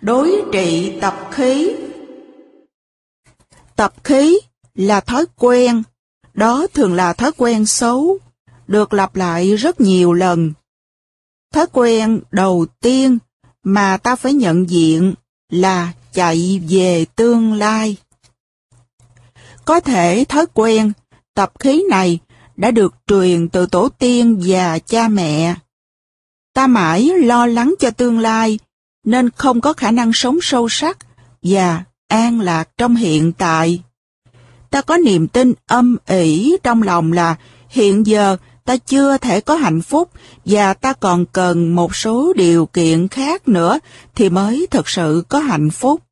Đối trị tập khí. Tập khí là thói quen, đó thường là thói quen xấu, được lặp lại rất nhiều lần. Thói quen đầu tiên mà ta phải nhận diện là chạy về tương lai. Có thể thói quen, tập khí này đã được truyền từ tổ tiên và cha mẹ. Ta mãi lo lắng cho tương lai, nên không có khả năng sống sâu sắc và an lạc trong hiện tại. Ta có niềm tin âm ỉ trong lòng là hiện giờ ta chưa thể có hạnh phúc và ta còn cần một số điều kiện khác nữa thì mới thực sự có hạnh phúc.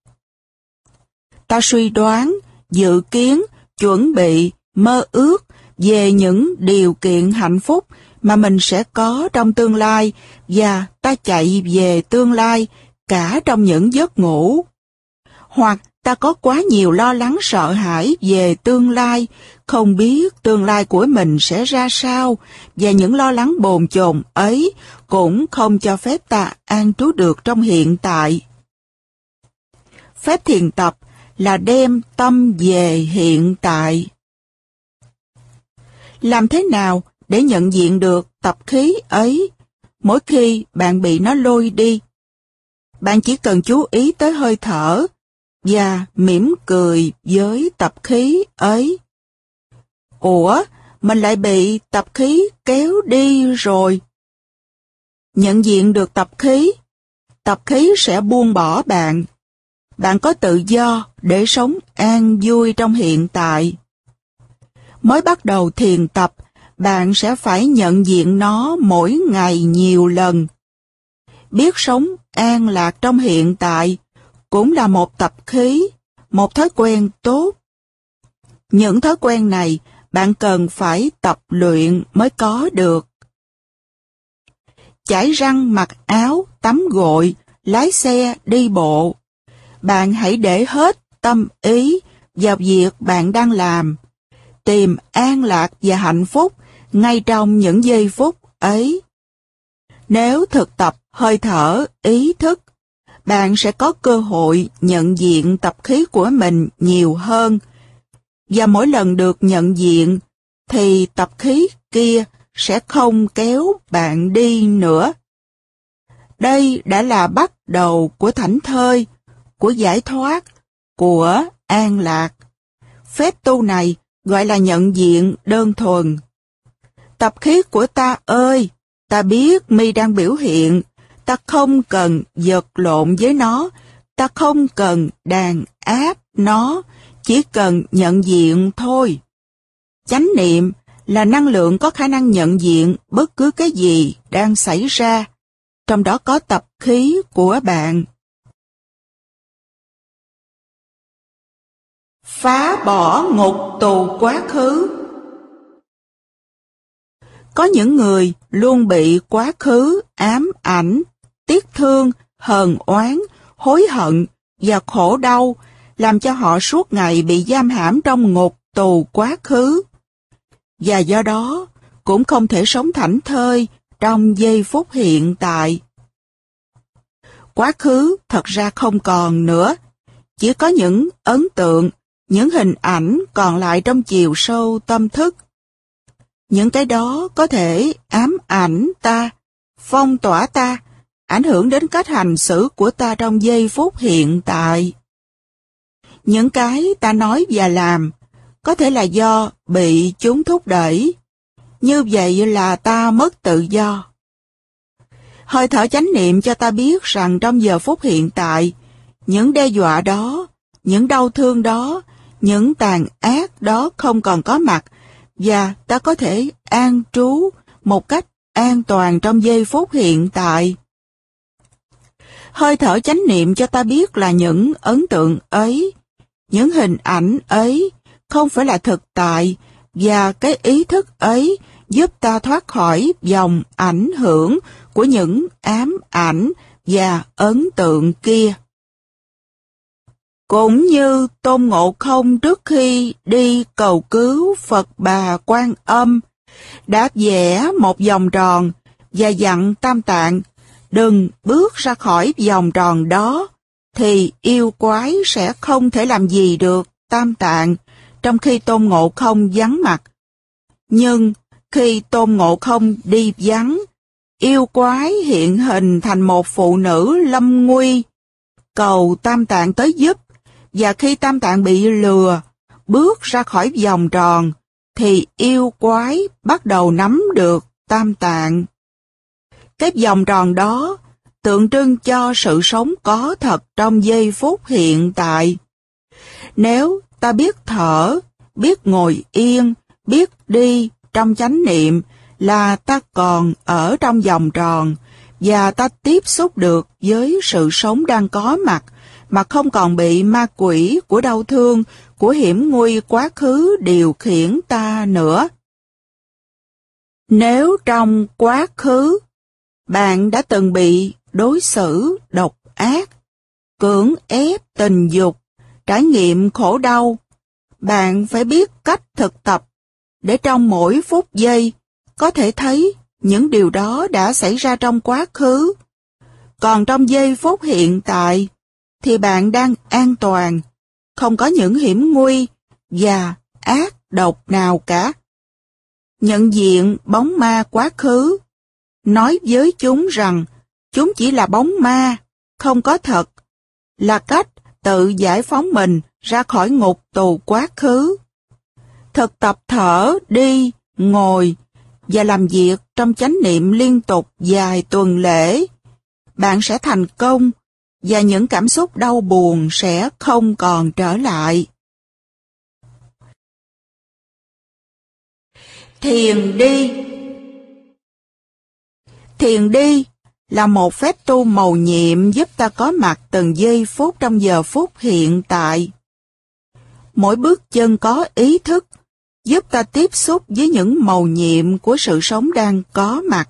Ta suy đoán, dự kiến, chuẩn bị, mơ ước về những điều kiện hạnh phúc mà mình sẽ có trong tương lai và ta chạy về tương lai cả trong những giấc ngủ. Hoặc ta có quá nhiều lo lắng sợ hãi về tương lai, không biết tương lai của mình sẽ ra sao và những lo lắng bồn chồn ấy cũng không cho phép ta an trú được trong hiện tại. Phép thiền tập là đem tâm về hiện tại. Làm thế nào để nhận diện được tập khí ấy mỗi khi bạn bị nó lôi đi? Bạn chỉ cần chú ý tới hơi thở và mỉm cười với tập khí ấy. Ủa, mình lại bị tập khí kéo đi rồi. Nhận diện được tập khí sẽ buông bỏ bạn. Bạn có tự do để sống an vui trong hiện tại. Mới bắt đầu thiền tập, bạn sẽ phải nhận diện nó mỗi ngày nhiều lần. Biết sống an lạc trong hiện tại cũng là một tập khí, một thói quen tốt. Những thói quen này bạn cần phải tập luyện mới có được. Chải răng, mặc áo, tắm gội, lái xe, đi bộ. Bạn hãy để hết tâm ý vào việc bạn đang làm. Tìm an lạc và hạnh phúc ngay trong những giây phút ấy. Nếu thực tập hơi thở, ý thức, bạn sẽ có cơ hội nhận diện tập khí của mình nhiều hơn. Và mỗi lần được nhận diện, thì tập khí kia sẽ không kéo bạn đi nữa. Đây đã là bắt đầu của thảnh thơi, của giải thoát, của an lạc. Phép tu này gọi là nhận diện đơn thuần. Tập khí của ta ơi, ta biết mi đang biểu hiện, ta không cần vật lộn với nó, ta không cần đàn áp nó, chỉ cần nhận diện thôi. Chánh niệm là năng lượng có khả năng nhận diện bất cứ cái gì đang xảy ra, trong đó có tập khí của bạn. Phá bỏ ngục tù quá khứ. Có những người luôn bị quá khứ ám ảnh, tiếc thương, hờn oán, hối hận và khổ đau, làm cho họ suốt ngày bị giam hãm trong ngục tù quá khứ. Và do đó, cũng không thể sống thảnh thơi trong giây phút hiện tại. Quá khứ thật ra không còn nữa, chỉ có những ấn tượng, những hình ảnh còn lại trong chiều sâu tâm thức. Những cái đó có thể ám ảnh ta, phong tỏa ta, ảnh hưởng đến cách hành xử của ta trong giây phút hiện tại. Những cái ta nói và làm có thể là do bị chúng thúc đẩy. Như vậy là ta mất tự do. Hơi thở chánh niệm cho ta biết rằng trong giờ phút hiện tại, những đe dọa đó, những đau thương đó, những tàn ác đó không còn có mặt và ta có thể an trú một cách an toàn trong giây phút hiện tại. Hơi thở chánh niệm cho ta biết là những ấn tượng ấy, những hình ảnh ấy không phải là thực tại và cái ý thức ấy giúp ta thoát khỏi dòng ảnh hưởng của những ám ảnh và ấn tượng kia. Cũng như Tôn Ngộ Không trước khi đi cầu cứu Phật Bà Quan Âm, đã vẽ một vòng tròn và dặn Tam Tạng, đừng bước ra khỏi vòng tròn đó, thì yêu quái sẽ không thể làm gì được Tam Tạng trong khi Tôn Ngộ Không vắng mặt. Nhưng khi Tôn Ngộ Không đi vắng, yêu quái hiện hình thành một phụ nữ lâm nguy, cầu Tam Tạng tới giúp, và khi Tam Tạng bị lừa, bước ra khỏi vòng tròn, thì yêu quái bắt đầu nắm được Tam Tạng. Cái vòng tròn đó tượng trưng cho sự sống có thật trong giây phút hiện tại. Nếu ta biết thở, biết ngồi yên, biết đi trong chánh niệm là ta còn ở trong vòng tròn, và ta tiếp xúc được với sự sống đang có mặt mà không còn bị ma quỷ của đau thương, của hiểm nguy quá khứ điều khiển ta nữa. Nếu trong quá khứ bạn đã từng bị đối xử độc ác, cưỡng ép tình dục, trải nghiệm khổ đau, bạn phải biết cách thực tập để trong mỗi phút giây có thể thấy những điều đó đã xảy ra trong quá khứ. Còn trong giây phút hiện tại thì bạn đang an toàn, không có những hiểm nguy và ác độc nào cả. Nhận diện bóng ma quá khứ, nói với chúng rằng chúng chỉ là bóng ma, không có thật, là cách tự giải phóng mình ra khỏi ngục tù quá khứ. Thực tập thở, đi, ngồi và làm việc trong chánh niệm liên tục vài tuần lễ, bạn sẽ thành công và những cảm xúc đau buồn sẽ không còn trở lại. Thiền đi. Thiền đi là một phép tu mầu nhiệm giúp ta có mặt từng giây phút trong giờ phút hiện tại. Mỗi bước chân có ý thức giúp ta tiếp xúc với những mầu nhiệm của sự sống đang có mặt.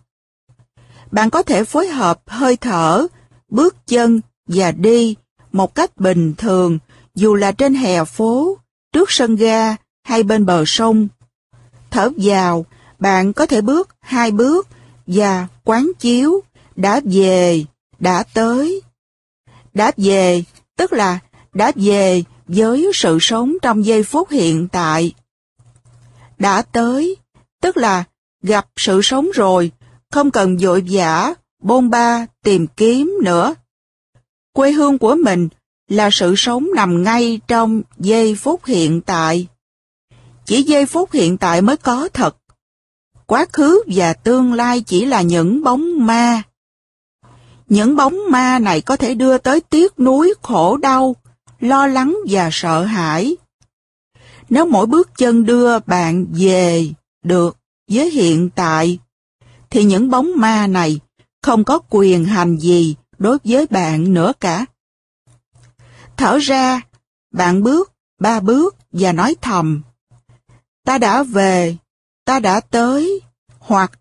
Bạn có thể phối hợp hơi thở, bước chân và đi một cách bình thường, dù là trên hè phố, trước sân ga hay bên bờ sông. Thở vào, bạn có thể bước 2 bước và quán chiếu đã về, đã tới. Đã về tức là đã về với sự sống trong giây phút hiện tại. Đã tới tức là gặp sự sống rồi, không cần vội vã bôn ba tìm kiếm nữa. Quê hương của mình là sự sống nằm ngay trong giây phút hiện tại. Chỉ giây phút hiện tại mới có thật. Quá khứ và tương lai chỉ là những bóng ma. Những bóng ma này có thể đưa tới tiếc nuối, khổ đau, lo lắng và sợ hãi. Nếu mỗi bước chân đưa bạn về được với hiện tại, thì những bóng ma này không có quyền hành gì đối với bạn nữa cả. Thở ra, bạn bước 3 bước và nói thầm: ta đã về, ta đã tới, hoặc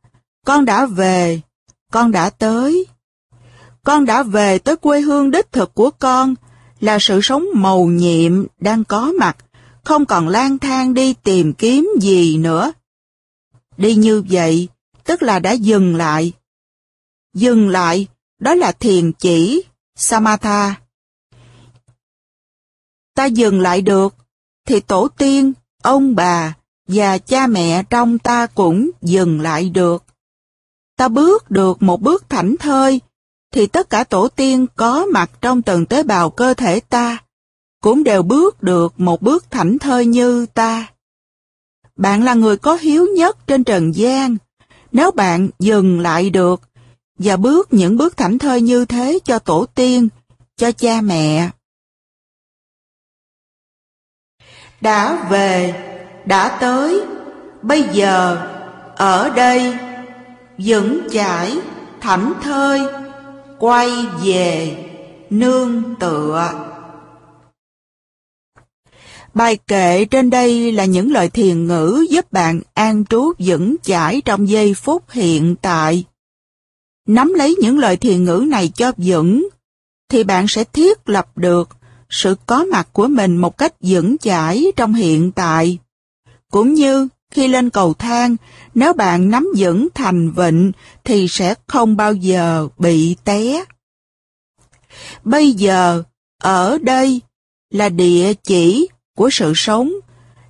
con đã về, con đã tới. Con đã về tới quê hương đích thực của con, là sự sống mầu nhiệm đang có mặt, không còn lang thang đi tìm kiếm gì nữa. Đi như vậy, tức là đã dừng lại. Dừng lại, đó là thiền chỉ, Samatha. Ta dừng lại được, thì tổ tiên, ông bà và cha mẹ trong ta cũng dừng lại được. Ta bước được một bước thảnh thơi, thì tất cả tổ tiên có mặt trong từng tế bào cơ thể ta cũng đều bước được một bước thảnh thơi như ta. Bạn là người có hiếu nhất trên trần gian. Nếu bạn dừng lại được và bước những bước thảnh thơi như thế cho tổ tiên, cho cha mẹ. Đã về, đã tới, bây giờ, ở đây, vững chãi, thảnh thơi, quay về, nương tựa. Bài kệ trên đây là những lời thiền ngữ giúp bạn an trú vững chãi trong giây phút hiện tại. Nắm lấy những lời thiền ngữ này cho vững, thì bạn sẽ thiết lập được sự có mặt của mình một cách vững chãi trong hiện tại. Cũng như khi lên cầu thang, nếu bạn nắm vững thành vịn thì sẽ không bao giờ bị té. Bây giờ, Ở đây là địa chỉ của sự sống,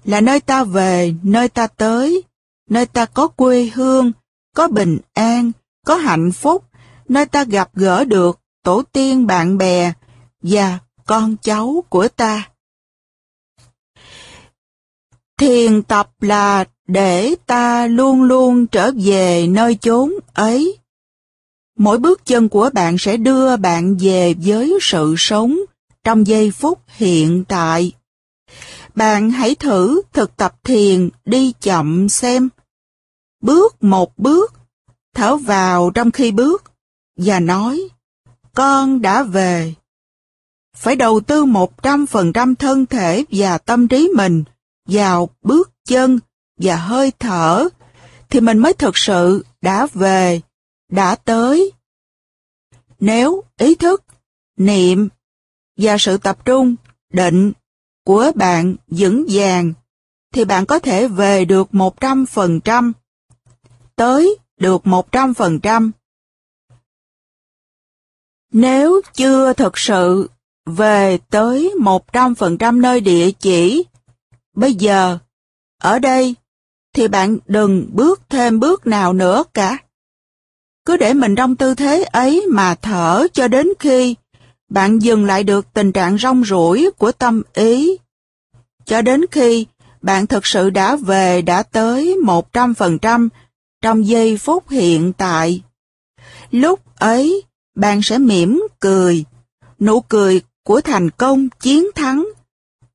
là nơi ta về, nơi ta tới, nơi ta có quê hương, có bình an, có hạnh phúc, nơi ta gặp gỡ được tổ tiên, bạn bè và con cháu của ta. Thiền tập là để ta luôn luôn trở về nơi chốn ấy. Mỗi bước chân của bạn sẽ đưa bạn về với sự sống trong giây phút hiện tại. Bạn hãy thử thực tập thiền đi chậm xem. Bước một bước, thở vào trong khi bước, và nói, con đã về. Phải đầu tư 100% thân thể và tâm trí mình vào bước chân và hơi thở, thì mình mới thực sự đã về, đã tới. Nếu ý thức, niệm và sự tập trung, định của bạn vững vàng, thì bạn có thể về được 100%, tới được 100%. Nếu chưa thực sự về tới 100% nơi địa chỉ, bây giờ, ở đây, thì bạn đừng bước thêm bước nào nữa cả. Cứ để mình trong tư thế ấy mà thở cho đến khi bạn dừng lại được tình trạng rong ruổi của tâm ý, cho đến khi bạn thực sự đã về, đã tới 100% trong giây phút hiện tại. Lúc ấy, bạn sẽ mỉm cười, nụ cười của thành công, chiến thắng,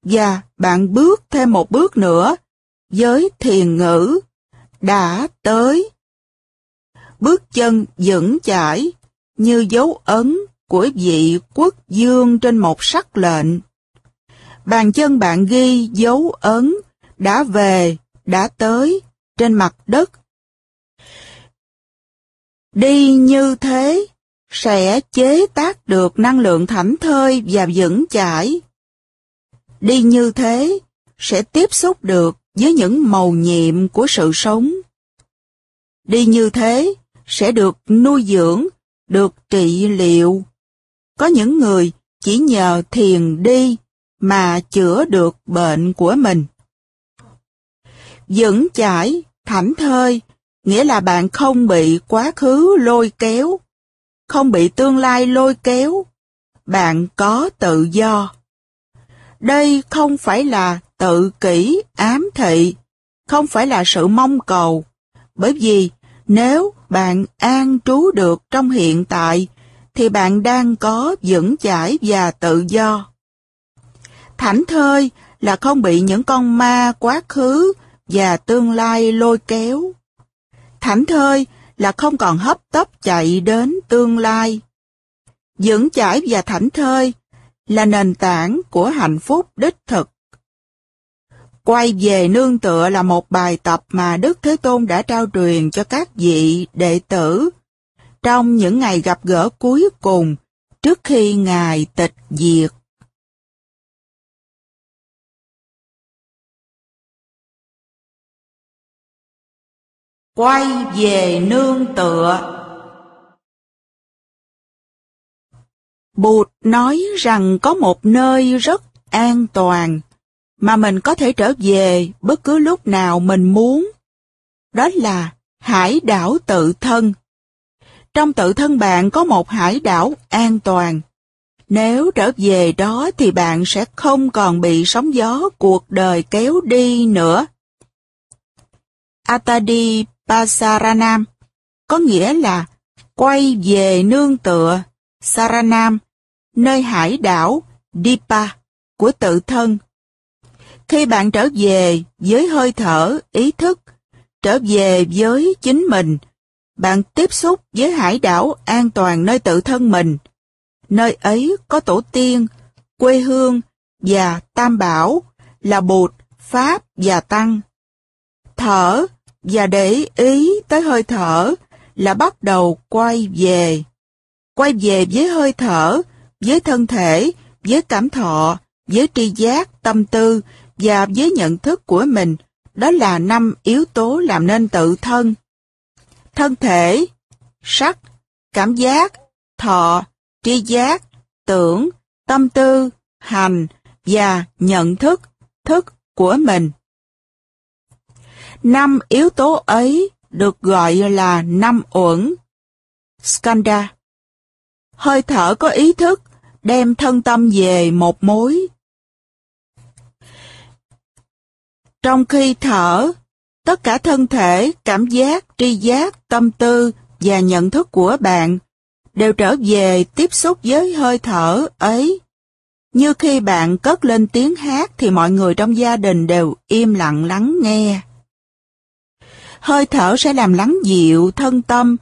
và bạn bước thêm một bước nữa với thiền ngữ, đã tới. Bước chân vững chãi như dấu ấn của vị quốc vương trên một sắc lệnh. Bàn chân bạn ghi dấu ấn, đã về, đã tới, trên mặt đất. Đi như thế sẽ chế tác được năng lượng thảnh thơi và vững chãi. Đi như thế sẽ tiếp xúc được với những mầu nhiệm của sự sống. Đi như thế sẽ được nuôi dưỡng, được trị liệu. Có những người chỉ nhờ thiền đi mà chữa được bệnh của mình. Vững chãi, thảnh thơi, nghĩa là bạn không bị quá khứ lôi kéo, không bị tương lai lôi kéo, bạn có tự do. Đây không phải là tự kỷ ám thị, không phải là sự mong cầu, bởi vì nếu bạn an trú được trong hiện tại, thì bạn đang có vững chãi và tự do. Thảnh thơi là không bị những con ma quá khứ và tương lai lôi kéo. Thảnh thơi là không còn hấp tấp chạy đến tương lai. Vững chãi và thảnh thơi là nền tảng của hạnh phúc đích thực. Quay về nương tựa là một bài tập mà Đức Thế Tôn đã trao truyền cho các vị đệ tử trong những ngày gặp gỡ cuối cùng trước khi Ngài tịch diệt. Quay về nương tựa. Bụt nói rằng có một nơi rất an toàn mà mình có thể trở về bất cứ lúc nào mình muốn. Đó là hải đảo tự thân. Trong tự thân bạn có một hải đảo an toàn. Nếu trở về đó thì bạn sẽ không còn bị sóng gió cuộc đời kéo đi nữa. Atadipasaranam có nghĩa là quay về nương tựa, Saranam, nơi hải đảo Dipa của tự thân. Khi bạn trở về với hơi thở, ý thức, trở về với chính mình, bạn tiếp xúc với hải đảo an toàn nơi tự thân mình. Nơi ấy có tổ tiên, quê hương và tam bảo là Bụt, Pháp và Tăng. Thở và để ý tới hơi thở là bắt đầu quay về. Quay về với hơi thở, với thân thể, với cảm thọ, với tri giác, tâm tư và với nhận thức của mình, đó là 5 yếu tố làm nên tự thân. Thân thể, sắc, cảm giác, thọ, tri giác, tưởng, tâm tư, hành và nhận thức của mình. 5 yếu tố ấy được gọi là 5 uẩn, skandha. Hơi thở có ý thức đem thân tâm về một mối. Trong khi thở, tất cả thân thể, cảm giác, tri giác, tâm tư và nhận thức của bạn đều trở về tiếp xúc với hơi thở ấy. Như khi bạn cất lên tiếng hát thì mọi người trong gia đình đều im lặng lắng nghe. Hơi thở sẽ làm lắng dịu thân tâm,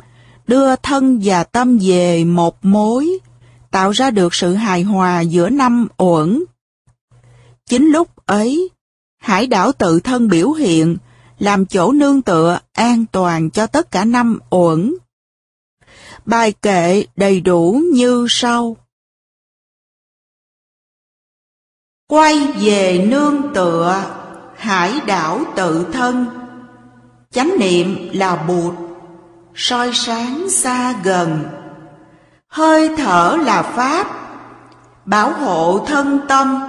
đưa thân và tâm về một mối, tạo ra được sự hài hòa giữa 5 uẩn. Chính lúc ấy, hải đảo tự thân biểu hiện, làm chỗ nương tựa an toàn cho tất cả 5 uẩn. Bài kệ đầy đủ như sau. Quay về nương tựa, hải đảo tự thân, chánh niệm là Bụt, soi sáng xa gần. Hơi thở là Pháp, bảo hộ thân tâm.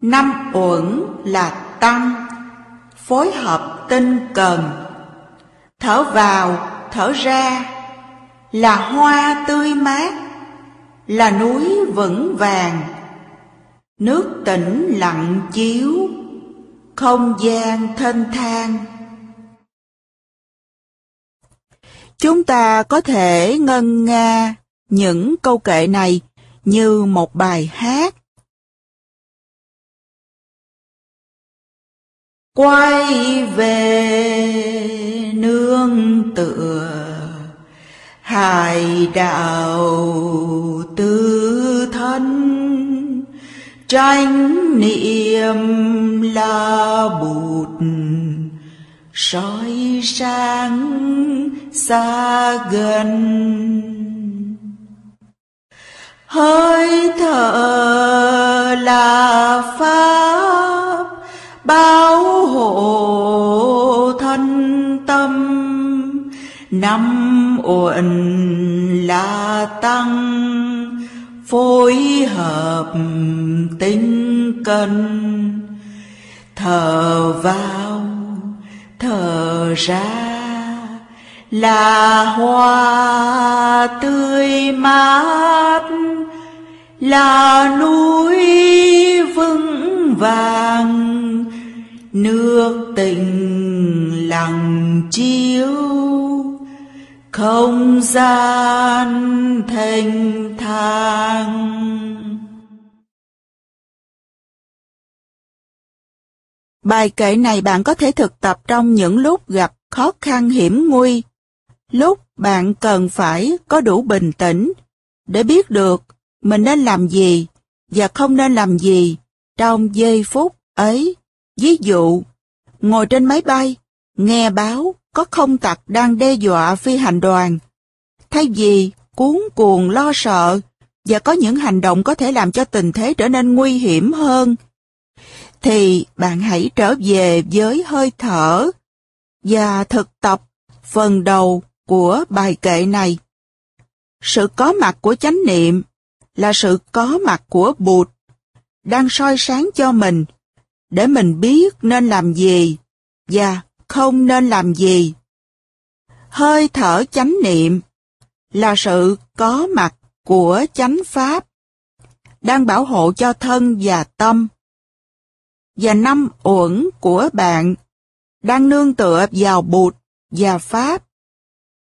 5 uẩn là Tăng, phối hợp tinh cần. Thở vào, thở ra, là hoa tươi mát, là núi vững vàng. Nước tĩnh lặng chiếu, không gian thênh thang. Chúng ta có thể ngân nga những câu kệ này như một bài hát. Quay về nương tựa, hải đảo tự thân, chánh niệm là Bụt, soi sáng xa gần. Hơi thở là Pháp, bảo hộ thân tâm. 5 uẩn là Tăng, phối hợp tinh cần. Thở vào, thở ra, là hoa tươi mát, là núi vững vàng. Nước tĩnh lặng chiếu, không gian thênh thang. Bài kệ này bạn có thể thực tập trong những lúc gặp khó khăn hiểm nguy, lúc bạn cần phải có đủ bình tĩnh để biết được mình nên làm gì và không nên làm gì trong giây phút ấy. Ví dụ, ngồi trên máy bay, nghe báo có không tặc đang đe dọa phi hành đoàn. Thay vì cuống cuồng lo sợ và có những hành động có thể làm cho tình thế trở nên nguy hiểm hơn, thì bạn hãy trở về với hơi thở và thực tập phần đầu của bài kệ này. Sự có mặt của chánh niệm là sự có mặt của Bụt, đang soi sáng cho mình, để mình biết nên làm gì và không nên làm gì. Hơi thở chánh niệm là sự có mặt của chánh Pháp, đang bảo hộ cho thân và tâm. Và 5 uẩn của bạn đang nương tựa vào Bụt và Pháp,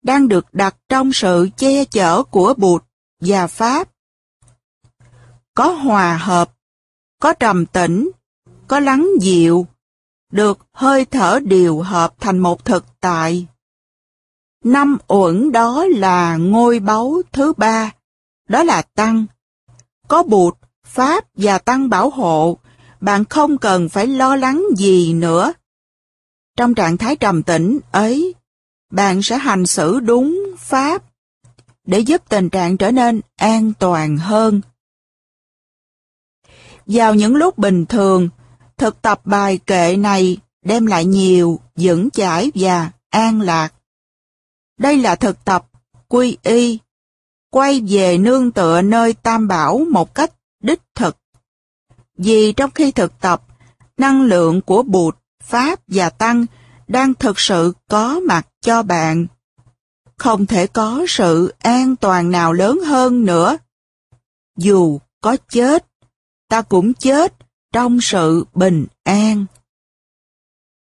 đang được đặt trong sự che chở của Bụt và Pháp. Có hòa hợp, có trầm tĩnh, có lắng dịu, được hơi thở điều hợp thành một thực tại. 5 uẩn đó là ngôi báu thứ 3, đó là Tăng. Có Bụt, Pháp và Tăng bảo hộ, bạn không cần phải lo lắng gì nữa. Trong trạng thái trầm tĩnh ấy, bạn sẽ hành xử đúng Pháp để giúp tình trạng trở nên an toàn hơn. Vào những lúc bình thường, thực tập bài kệ này đem lại nhiều vững chãi và an lạc. Đây là thực tập quy y, quay về nương tựa nơi Tam Bảo một cách đích thực. Vì trong khi thực tập, năng lượng của Bụt, Pháp và Tăng đang thực sự có mặt cho bạn. Không thể có sự an toàn nào lớn hơn nữa. Dù có chết, ta cũng chết trong sự bình an.